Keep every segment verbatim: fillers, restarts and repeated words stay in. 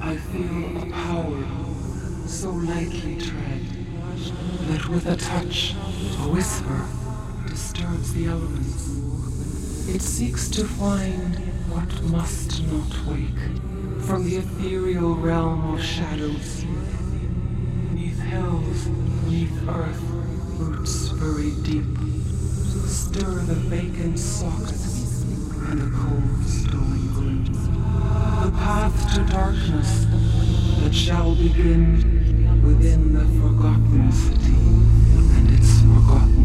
I feel a power so lightly tread that with a touch, a whisper, disturbs the elements. It seeks to find what must not wake from the ethereal realm of shadows. Neath hills, neath earth, roots buried deep, stir the vacant sockets and the cold stony gloom. The path to darkness that shall begin within the forgotten city and its forgotten.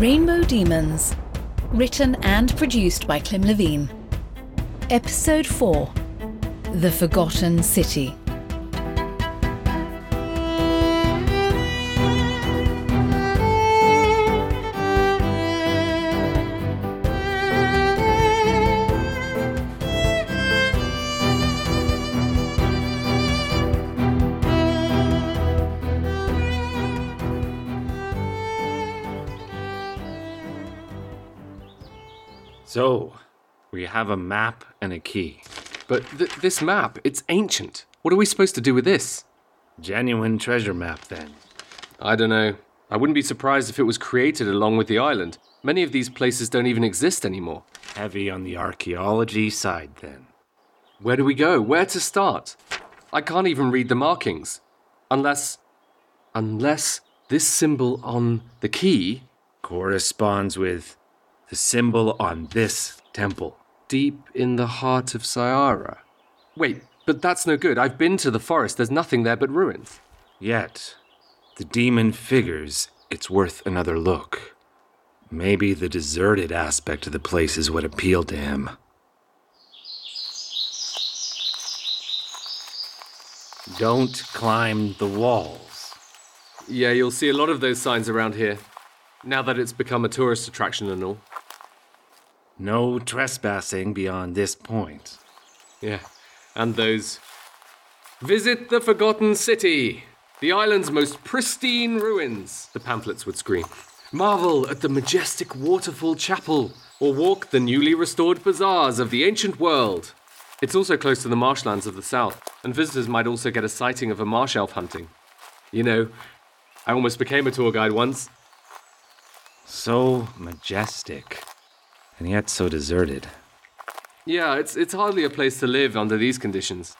Rainbow Demons, written and produced by Clem Levine. Episode four, The Forgotten City. So, we have a map and a key. But th- this map, it's ancient. What are we supposed to do with this? Genuine treasure map, then. I don't know. I wouldn't be surprised if it was created along with the island. Many of these places don't even exist anymore. Heavy on the archaeology side, then. Where do we go? Where to start? I can't even read the markings. Unless... Unless this symbol on the key... corresponds with... the symbol on this temple. Deep in the heart of Syara. Wait, but that's no good. I've been to the forest. There's nothing there but ruins. Yet, the demon figures it's worth another look. Maybe the deserted aspect of the place is what appealed to him. Don't climb the walls. Yeah, you'll see a lot of those signs around here. Now that it's become a tourist attraction and all. No trespassing beyond this point. Yeah, and those... Visit the Forgotten City, the island's most pristine ruins, the pamphlets would scream. Marvel at the majestic waterfall chapel, or walk the newly restored bazaars of the ancient world. It's also close to the marshlands of the south, and visitors might also get a sighting of a marsh elf hunting. You know, I almost became a tour guide once. So majestic. And yet so deserted. Yeah, it's it's hardly a place to live under these conditions.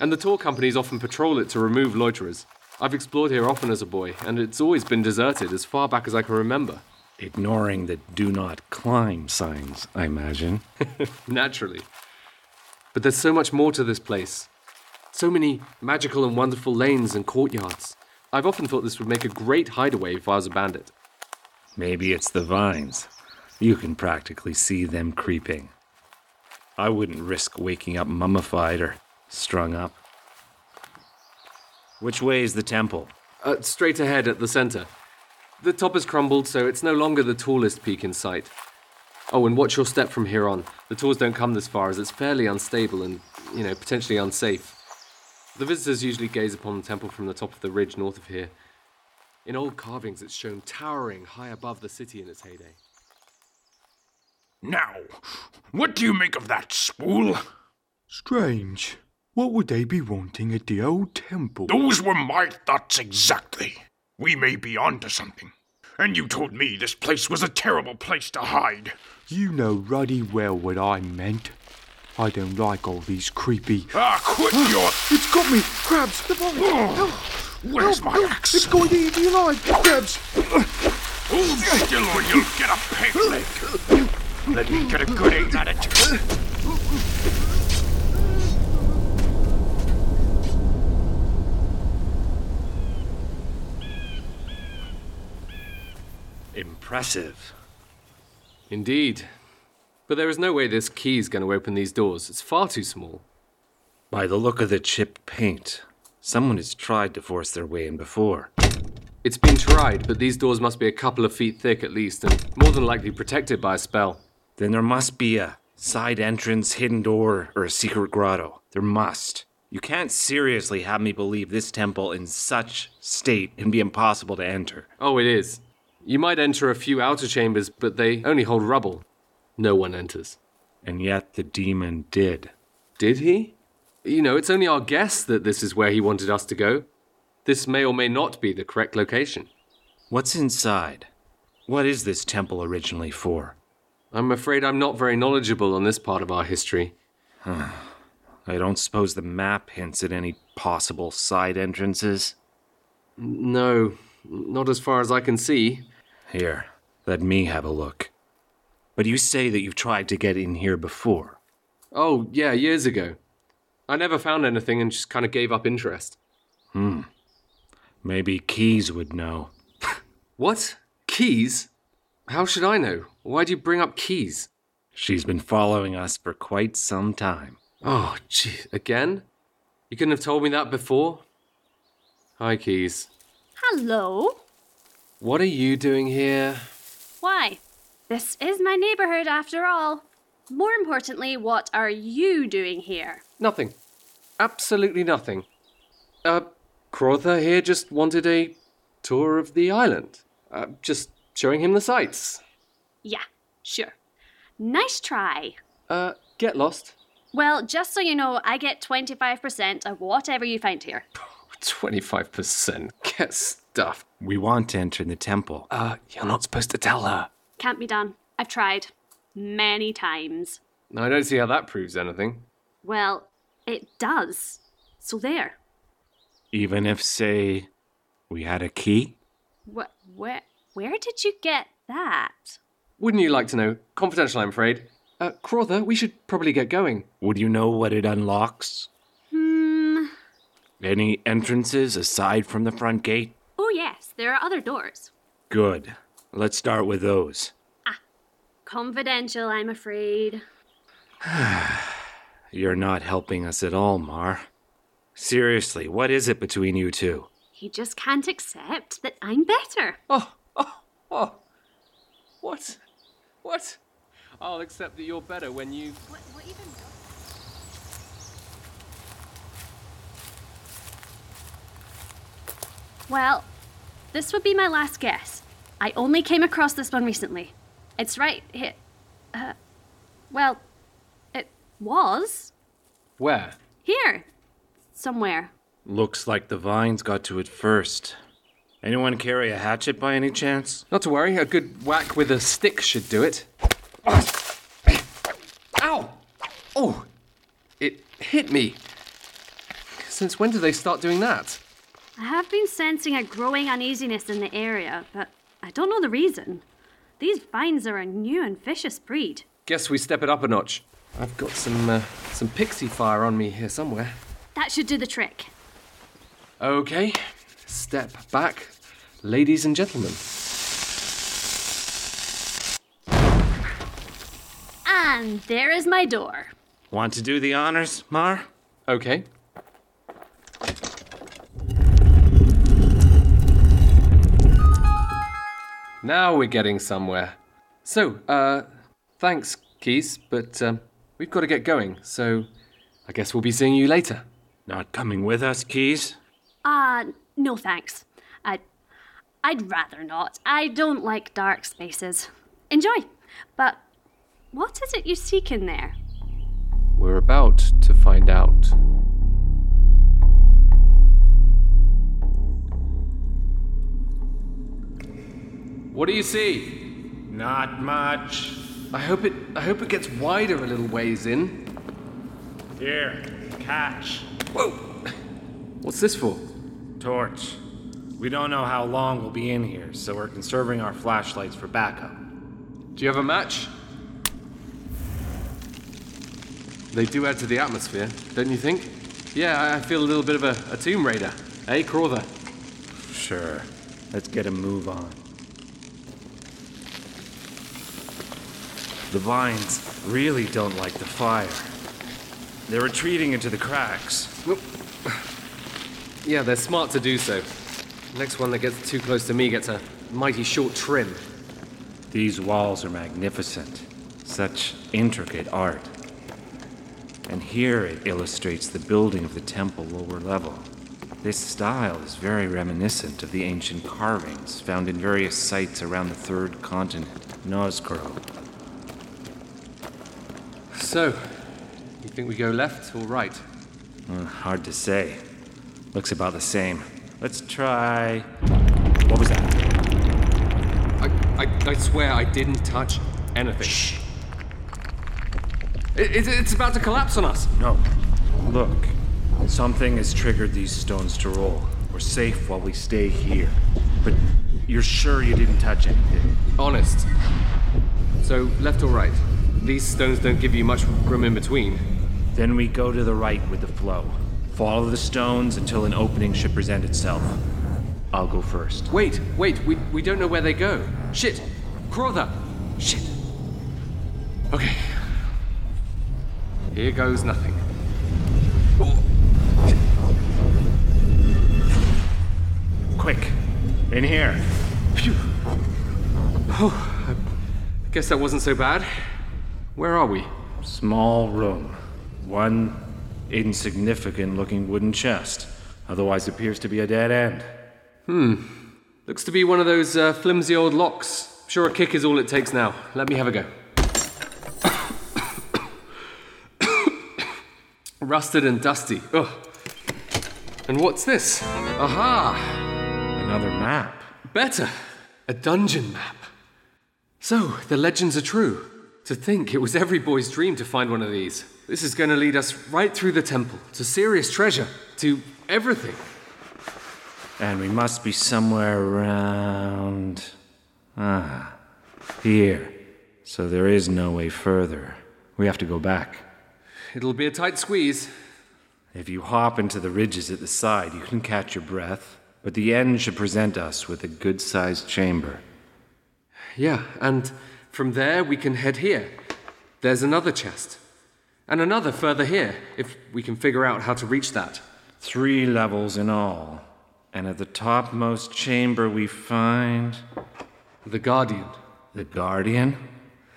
And the tour companies often patrol it to remove loiterers. I've explored here often as a boy, and it's always been deserted as far back as I can remember. Ignoring the do not climb signs, I imagine. Naturally. But there's so much more to this place. So many magical and wonderful lanes and courtyards. I've often thought this would make a great hideaway if I was a bandit. Maybe it's the vines. You can practically see them creeping. I wouldn't risk waking up mummified or strung up. Which way is the temple? Uh, straight ahead at the center. The top has crumbled, so it's no longer the tallest peak in sight. Oh, and watch your step from here on. The tours don't come this far, as it's fairly unstable and, you know, potentially unsafe. The visitors usually gaze upon the temple from the top of the ridge north of here. In old carvings, it's shown towering high above the city in its heyday. Now, what do you make of that, Spool? Strange. What would they be wanting at the old temple? Those were my thoughts exactly. We may be onto something. And you told me this place was a terrible place to hide. You know ruddy well what I meant. I don't like all these creepy... Ah, quit your... It's got me! Crabs! The vine! Oh, where's my axe? It's going to eat me alive! Crabs! Hold still or you'll get a peg leg! Let me get a good aim at it. Impressive. Indeed. But there is no way this key's going to open these doors. It's far too small. By the look of the chipped paint, someone has tried to force their way in before. It's been tried, but these doors must be a couple of feet thick at least, and more than likely protected by a spell. Then there must be a side entrance, hidden door, or a secret grotto. There must. You can't seriously have me believe this temple in such state can be impossible to enter. Oh, it is. You might enter a few outer chambers, but they only hold rubble. No one enters. And yet the demon did. Did he? You know, it's only our guess that this is where he wanted us to go. This may or may not be the correct location. What's inside? What is this temple originally for? I'm afraid I'm not very knowledgeable on this part of our history. Huh. I don't suppose the map hints at any possible side entrances? No, not as far as I can see. Here, let me have a look. But you say that you've tried to get in here before. Oh, yeah, years ago. I never found anything and just kind of gave up interest. Hmm. Maybe Keys would know. What? Keys? How should I know? Why do you bring up Keys? She's been following us for quite some time. Oh, gee, again? You couldn't have told me that before? Hi, Keys. Hello. What are you doing here? Why? This is my neighborhood, after all. More importantly, what are you doing here? Nothing. Absolutely nothing. Uh, Crotha here just wanted a tour of the island. Uh, just showing him the sights. Yeah, sure. Nice try. Uh, get lost. Well, just so you know, I get twenty-five percent of whatever you find here. twenty-five percent? Get stuffed. We want to enter the temple. Uh, you're not supposed to tell her. Can't be done. I've tried. Many times. No, I don't see how that proves anything. Well, it does. So there. Even if, say, we had a key? What? Where, where did you get that? Wouldn't you like to know? Confidential, I'm afraid. Uh, Crotha, we should probably get going. Would you know what it unlocks? Hmm... Any entrances aside from the front gate? Oh, yes. There are other doors. Good. Let's start with those. Ah. Confidential, I'm afraid. You're not helping us at all, Mar. Seriously, what is it between you two? He just can't accept that I'm better. Oh, oh, oh. What? What? I'll accept that you're better when you... What, what even... Well, this would be my last guess. I only came across this one recently. It's right here. Uh, well, it was. Where? Here. Somewhere. Looks like the vines got to it first. Anyone carry a hatchet by any chance? Not to worry. A good whack with a stick should do it. Ow! Oh! It hit me. Since when did they start doing that? I have been sensing a growing uneasiness in the area, but I don't know the reason. These vines are a new and vicious breed. Guess we step it up a notch. I've got some, uh, some pixie fire on me here somewhere. That should do the trick. Okay. Step back, ladies and gentlemen. And there is my door. Want to do the honors, Mar? Okay. Now we're getting somewhere. So, uh, thanks, Keys, but um, we've got to get going, so I guess we'll be seeing you later. Not coming with us, Keys? Uh, no thanks. I'd, I'd rather not. I don't like dark spaces. Enjoy, but... What is it you seek in there? We're about to find out. What do you see? Not much. I hope it I hope it gets wider a little ways in. Here, catch. Whoa! What's this for? Torch. We don't know how long we'll be in here, so we're conserving our flashlights for backup. Do you have a match? They do add to the atmosphere, don't you think? Yeah, I feel a little bit of a, a Tomb Raider. Eh, Crotha? Sure. Let's get a move on. The vines really don't like the fire. They're retreating into the cracks. Yeah, they're smart to do so. Next one that gets too close to me gets a mighty short trim. These walls are magnificent. Such intricate art. And here it illustrates the building of the temple lower level. This style is very reminiscent of the ancient carvings found in various sites around the Third Continent, Noz'koro. So, you think we go left or right? Uh, hard to say. Looks about the same. Let's try... What was that? I, I, I swear I didn't touch anything. Shh. It, it, it's about to collapse on us. No. Look. Something has triggered these stones to roll. We're safe while we stay here. But you're sure you didn't touch anything? Honest. So, left or right? These stones don't give you much room in between. Then we go to the right with the flow. Follow the stones until an opening should present itself. I'll go first. Wait, wait, we, we don't know where they go. Shit! Crother! Shit! Okay. Here goes nothing. Quick. In here. Phew. Oh, I guess that wasn't so bad. Where are we? Small room. One insignificant looking wooden chest. Otherwise appears to be a dead end. Hmm. Looks to be one of those uh, flimsy old locks. I'm sure a kick is all it takes now. Let me have a go. Rusted and dusty. Ugh. And what's this? Aha! Another map. Better. A dungeon map. So, the legends are true. To think it was every boy's dream to find one of these. This is going to lead us right through the temple, to serious treasure, to everything. And we must be somewhere around... Ah, here. So there is no way further. We have to go back. It'll be a tight squeeze. If you hop into the ridges at the side, you can catch your breath. But the end should present us with a good-sized chamber. Yeah, and from there we can head here. There's another chest. And another further here, if we can figure out how to reach that. Three levels in all. And at the topmost chamber we find... The Guardian. The Guardian?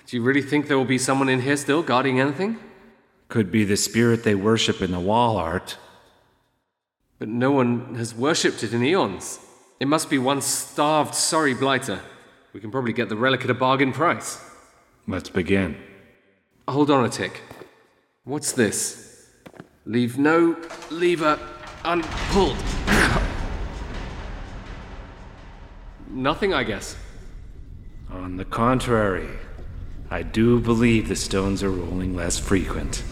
Do you really think there will be someone in here still guarding anything? Could be the spirit they worship in the wall art. But no one has worshipped it in eons. It must be one starved, sorry blighter. We can probably get the relic at a bargain price. Let's begin. Hold on a tick. What's this? Leave no lever unpulled. Nothing, I guess. On the contrary, I do believe the stones are rolling less frequent.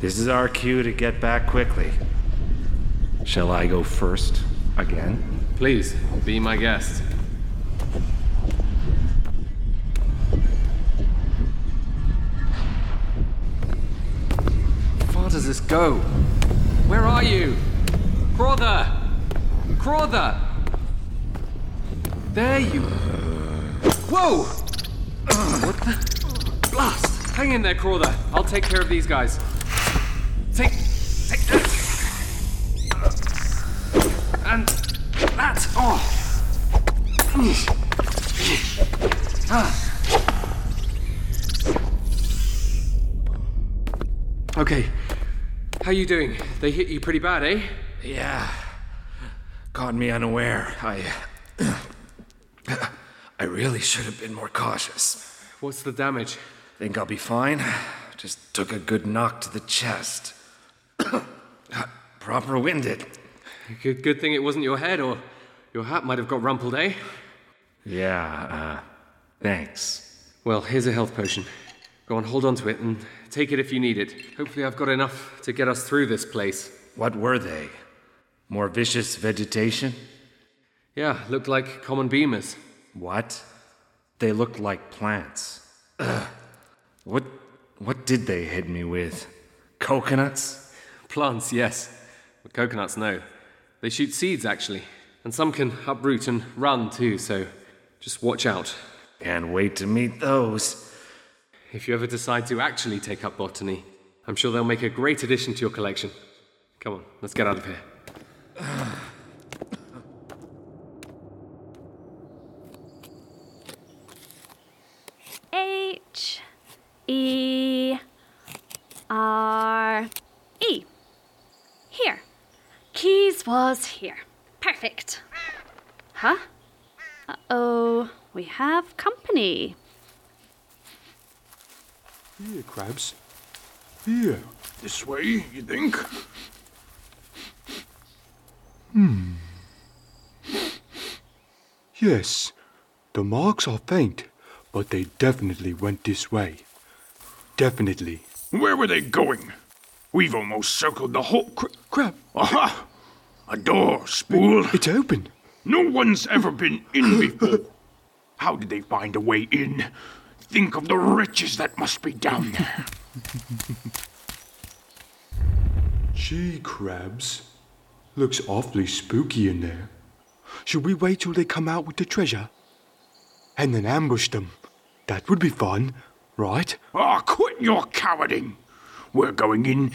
This is our cue to get back quickly. Shall I go first, again? Please, be my guest. How far does this go? Where are you? Crother! Crother! There you... Whoa! What the... Blast! Hang in there, Crother. I'll take care of these guys. Take... Take that! And that, oh! Okay, how you doing? They hit you pretty bad, eh? Yeah, caught me unaware. I, I really should have been more cautious. What's the damage? Think I'll be fine. Just took a good knock to the chest. Proper winded. Good, good thing it wasn't your head, or your hat might have got rumpled, eh? Yeah, uh, thanks. Well, here's a health potion. Go on, hold on to it, and take it if you need it. Hopefully I've got enough to get us through this place. What were they? More vicious vegetation? Yeah, looked like common beamers. What? They looked like plants. Ugh. What, what did they hit me with? Coconuts? Plants, yes. But coconuts, no. They shoot seeds, actually. And some can uproot and run, too, so just watch out. Can't wait to meet those. if you ever decide to actually take up botany, I'm sure they'll make a great addition to your collection. Come on, let's get out of here. H E R E. Here. Keys was here. Perfect. Huh? Uh-oh, we have company. Here, crabs. Here. This way, you think? Hmm. Yes, the marks are faint, but they definitely went this way. Definitely. Where were they going? We've almost circled the whole... Cra- crab. Aha! A door, spool. It's open. No one's ever been in before. How did they find a way in? Think of the riches that must be down there. Gee, crabs. Looks awfully spooky in there. Should we wait till they come out with the treasure? And then ambush them? That would be fun. Right? Ah, oh, quit your cowarding. We're going in,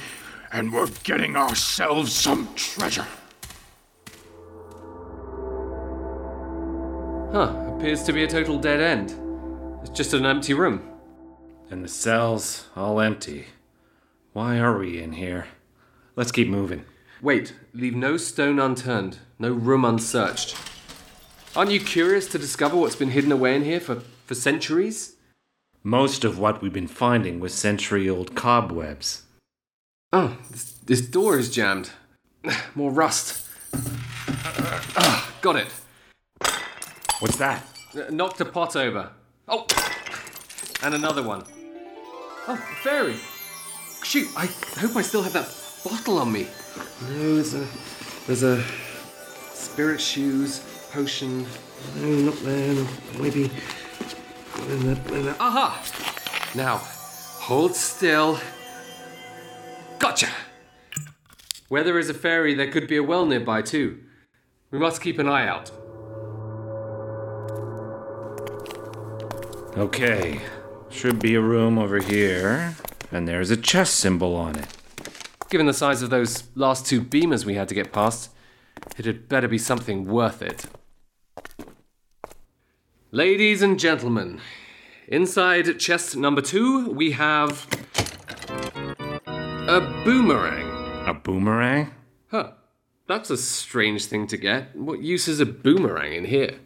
and we're getting ourselves some treasure. Huh, appears to be a total dead end. It's just an empty room. And the cells, all empty. Why are we in here? Let's keep moving. Wait, leave no stone unturned, no room unsearched. Aren't you curious to discover what's been hidden away in here for, for centuries? Most of what we've been finding was century-old cobwebs. Oh, this, this door is jammed. More rust. Uh, uh, got it. What's that? Uh, knocked a pot over. Oh, and another one. Oh, a fairy. Shoot, I hope I still have that bottle on me. No, there's a... There's a... Spirit shoes, potion... No, not there, maybe... Aha! Now, hold still. Gotcha! Where there is a fairy, there could be a well nearby too. We must keep an eye out. Okay, should be a room over here, and there's a chess symbol on it. Given the size of those last two beamers we had to get past, it had better be something worth it. Ladies and gentlemen, inside chest number two, we have a boomerang. A boomerang? Huh. That's a strange thing to get. What use is a boomerang in here?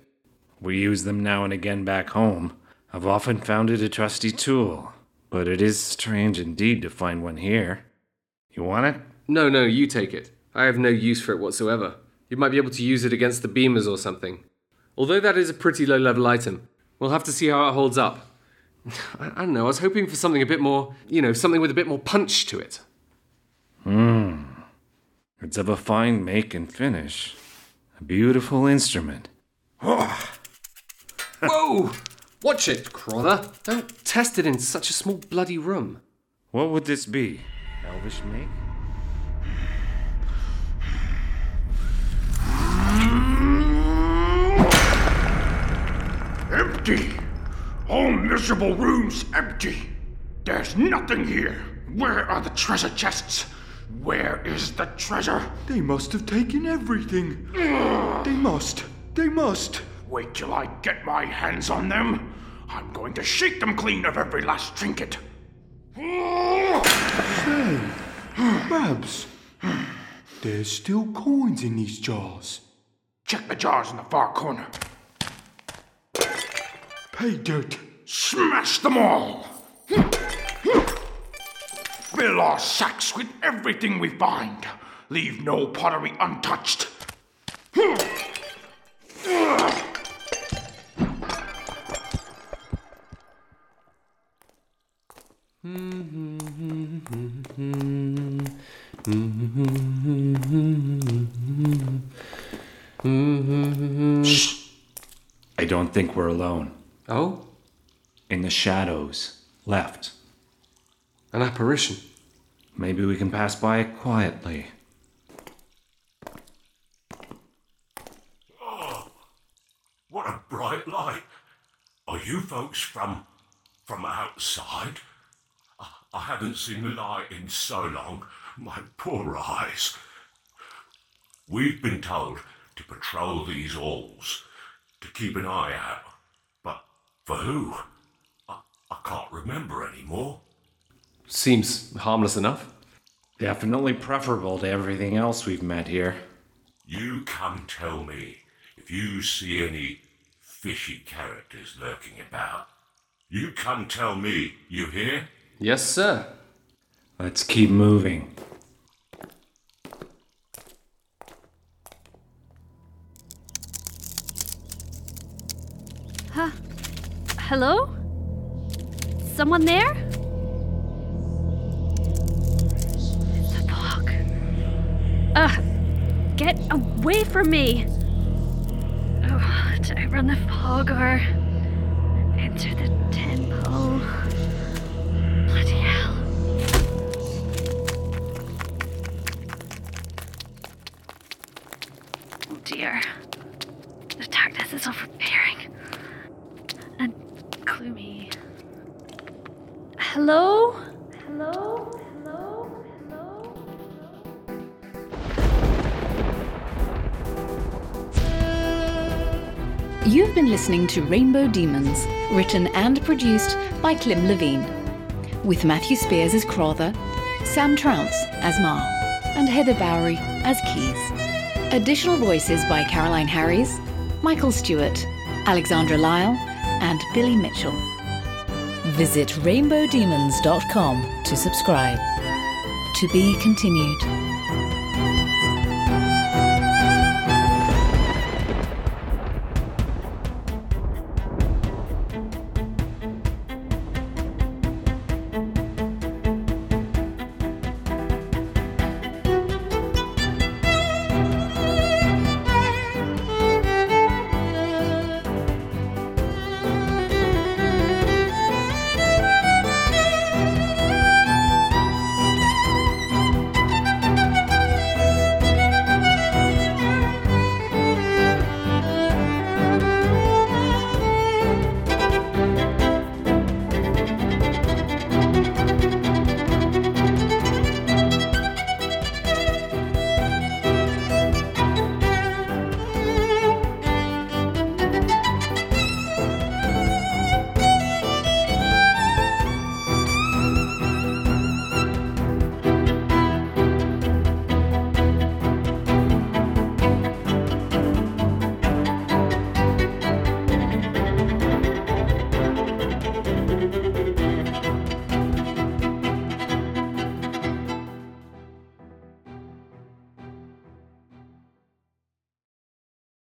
We use them now and again back home. I've often found it a trusty tool, but it is strange indeed to find one here. You want it? No, no, you take it. I have no use for it whatsoever. You might be able to use it against the beamers or something. Although that is a pretty low-level item, we'll have to see how it holds up. I, I don't know, I was hoping for something a bit more, you know, something with a bit more punch to it. Hmm. It's of a fine make and finish. A beautiful instrument. Oh. Whoa! Watch it, Crother. Don't test it in such a small bloody room. What would this be? Elvish make? Empty! All miserable rooms empty! There's nothing here! Where are the treasure chests? Where is the treasure? They must have taken everything. Ugh. They must. They must. Wait till I get my hands on them. I'm going to shake them clean of every last trinket. Say, Babs, there's still coins in these jars. Check the jars in the far corner. Hey, dude! Smash them all! Fill our sacks with everything we find. Leave no pottery untouched. Shh! I don't think we're alone. Oh? In the shadows, left. An apparition. Maybe we can pass by it quietly. Oh, what a bright light. Are you folks from, from outside? I haven't seen the light in so long. My poor eyes. We've been told to patrol these halls, to keep an eye out. But for who? I, I can't remember anymore. Seems harmless enough. Definitely preferable to everything else we've met here. You come tell me if you see any fishy characters lurking about. You come tell me, you hear? Yes, sir. Let's keep moving. Huh? Hello? Someone there? The fog. Ugh! Get away from me! Oh, did I run the fog or enter the temple? Bloody hell. Oh dear. The darkness is overbearing. And gloomy. Hello? Hello? Hello? Hello? Hello? You've been listening to Rainbow Demons, written and produced by Clem Levine, with Matthew Spears as Crowther, Sam Trounce as Ma, and Heather Bowery as Keys. Additional voices by Caroline Harries, Michael Stewart, Alexandra Lyle, and Billy Mitchell. Visit Rainbow Demons dot com to subscribe. To be continued.